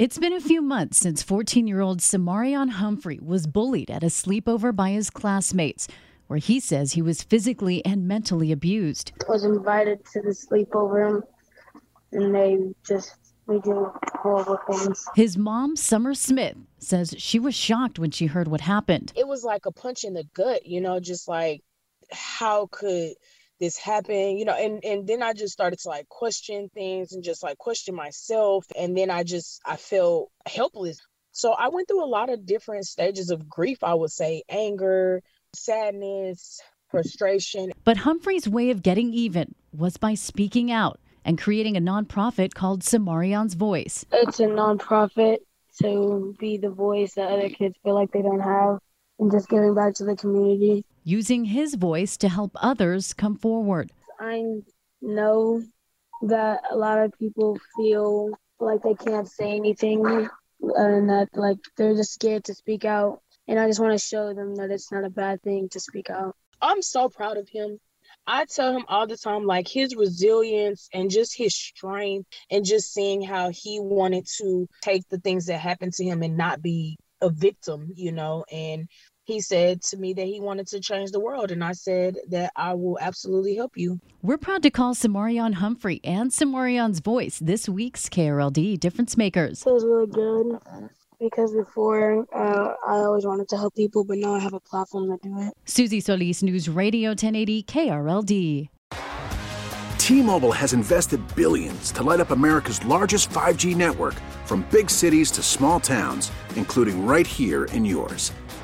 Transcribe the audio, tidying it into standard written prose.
It's been a few months since 14-year-old Samarion Humphrey was bullied at a sleepover by his classmates, where he says he was physically and mentally abused. I was invited to the sleepover, and we do horrible things. His mom, Summer Smith, says she was shocked when she heard what happened. It was like a punch in the gut, just like, how could this happen? And then I just started to question things and just question myself. And then I felt helpless. So I went through a lot of different stages of grief, I would say, anger, sadness, frustration. But Humphrey's way of getting even was by speaking out and creating a nonprofit called Samarion's Voice. It's a nonprofit to be the voice that other kids feel like they don't have, and just giving back to the community. Using his voice to help others come forward. I know that a lot of people feel like they can't say anything, and that they're just scared to speak out. And I just want to show them that it's not a bad thing to speak out. I'm so proud of him. I tell him all the time, his resilience and just his strength, and just seeing how he wanted to take the things that happened to him and not be a victim, And he said to me that he wanted to change the world, and I said that I will absolutely help you. We're proud to call Samarion Humphrey and Samarion's Voice this week's KRLD Difference Makers. It feels really good. Because before, I always wanted to help people, but now I have a platform to do it. Susie Solis, News Radio 1080 KRLD. T-Mobile has invested billions to light up America's largest 5G network, from big cities to small towns, including right here in yours.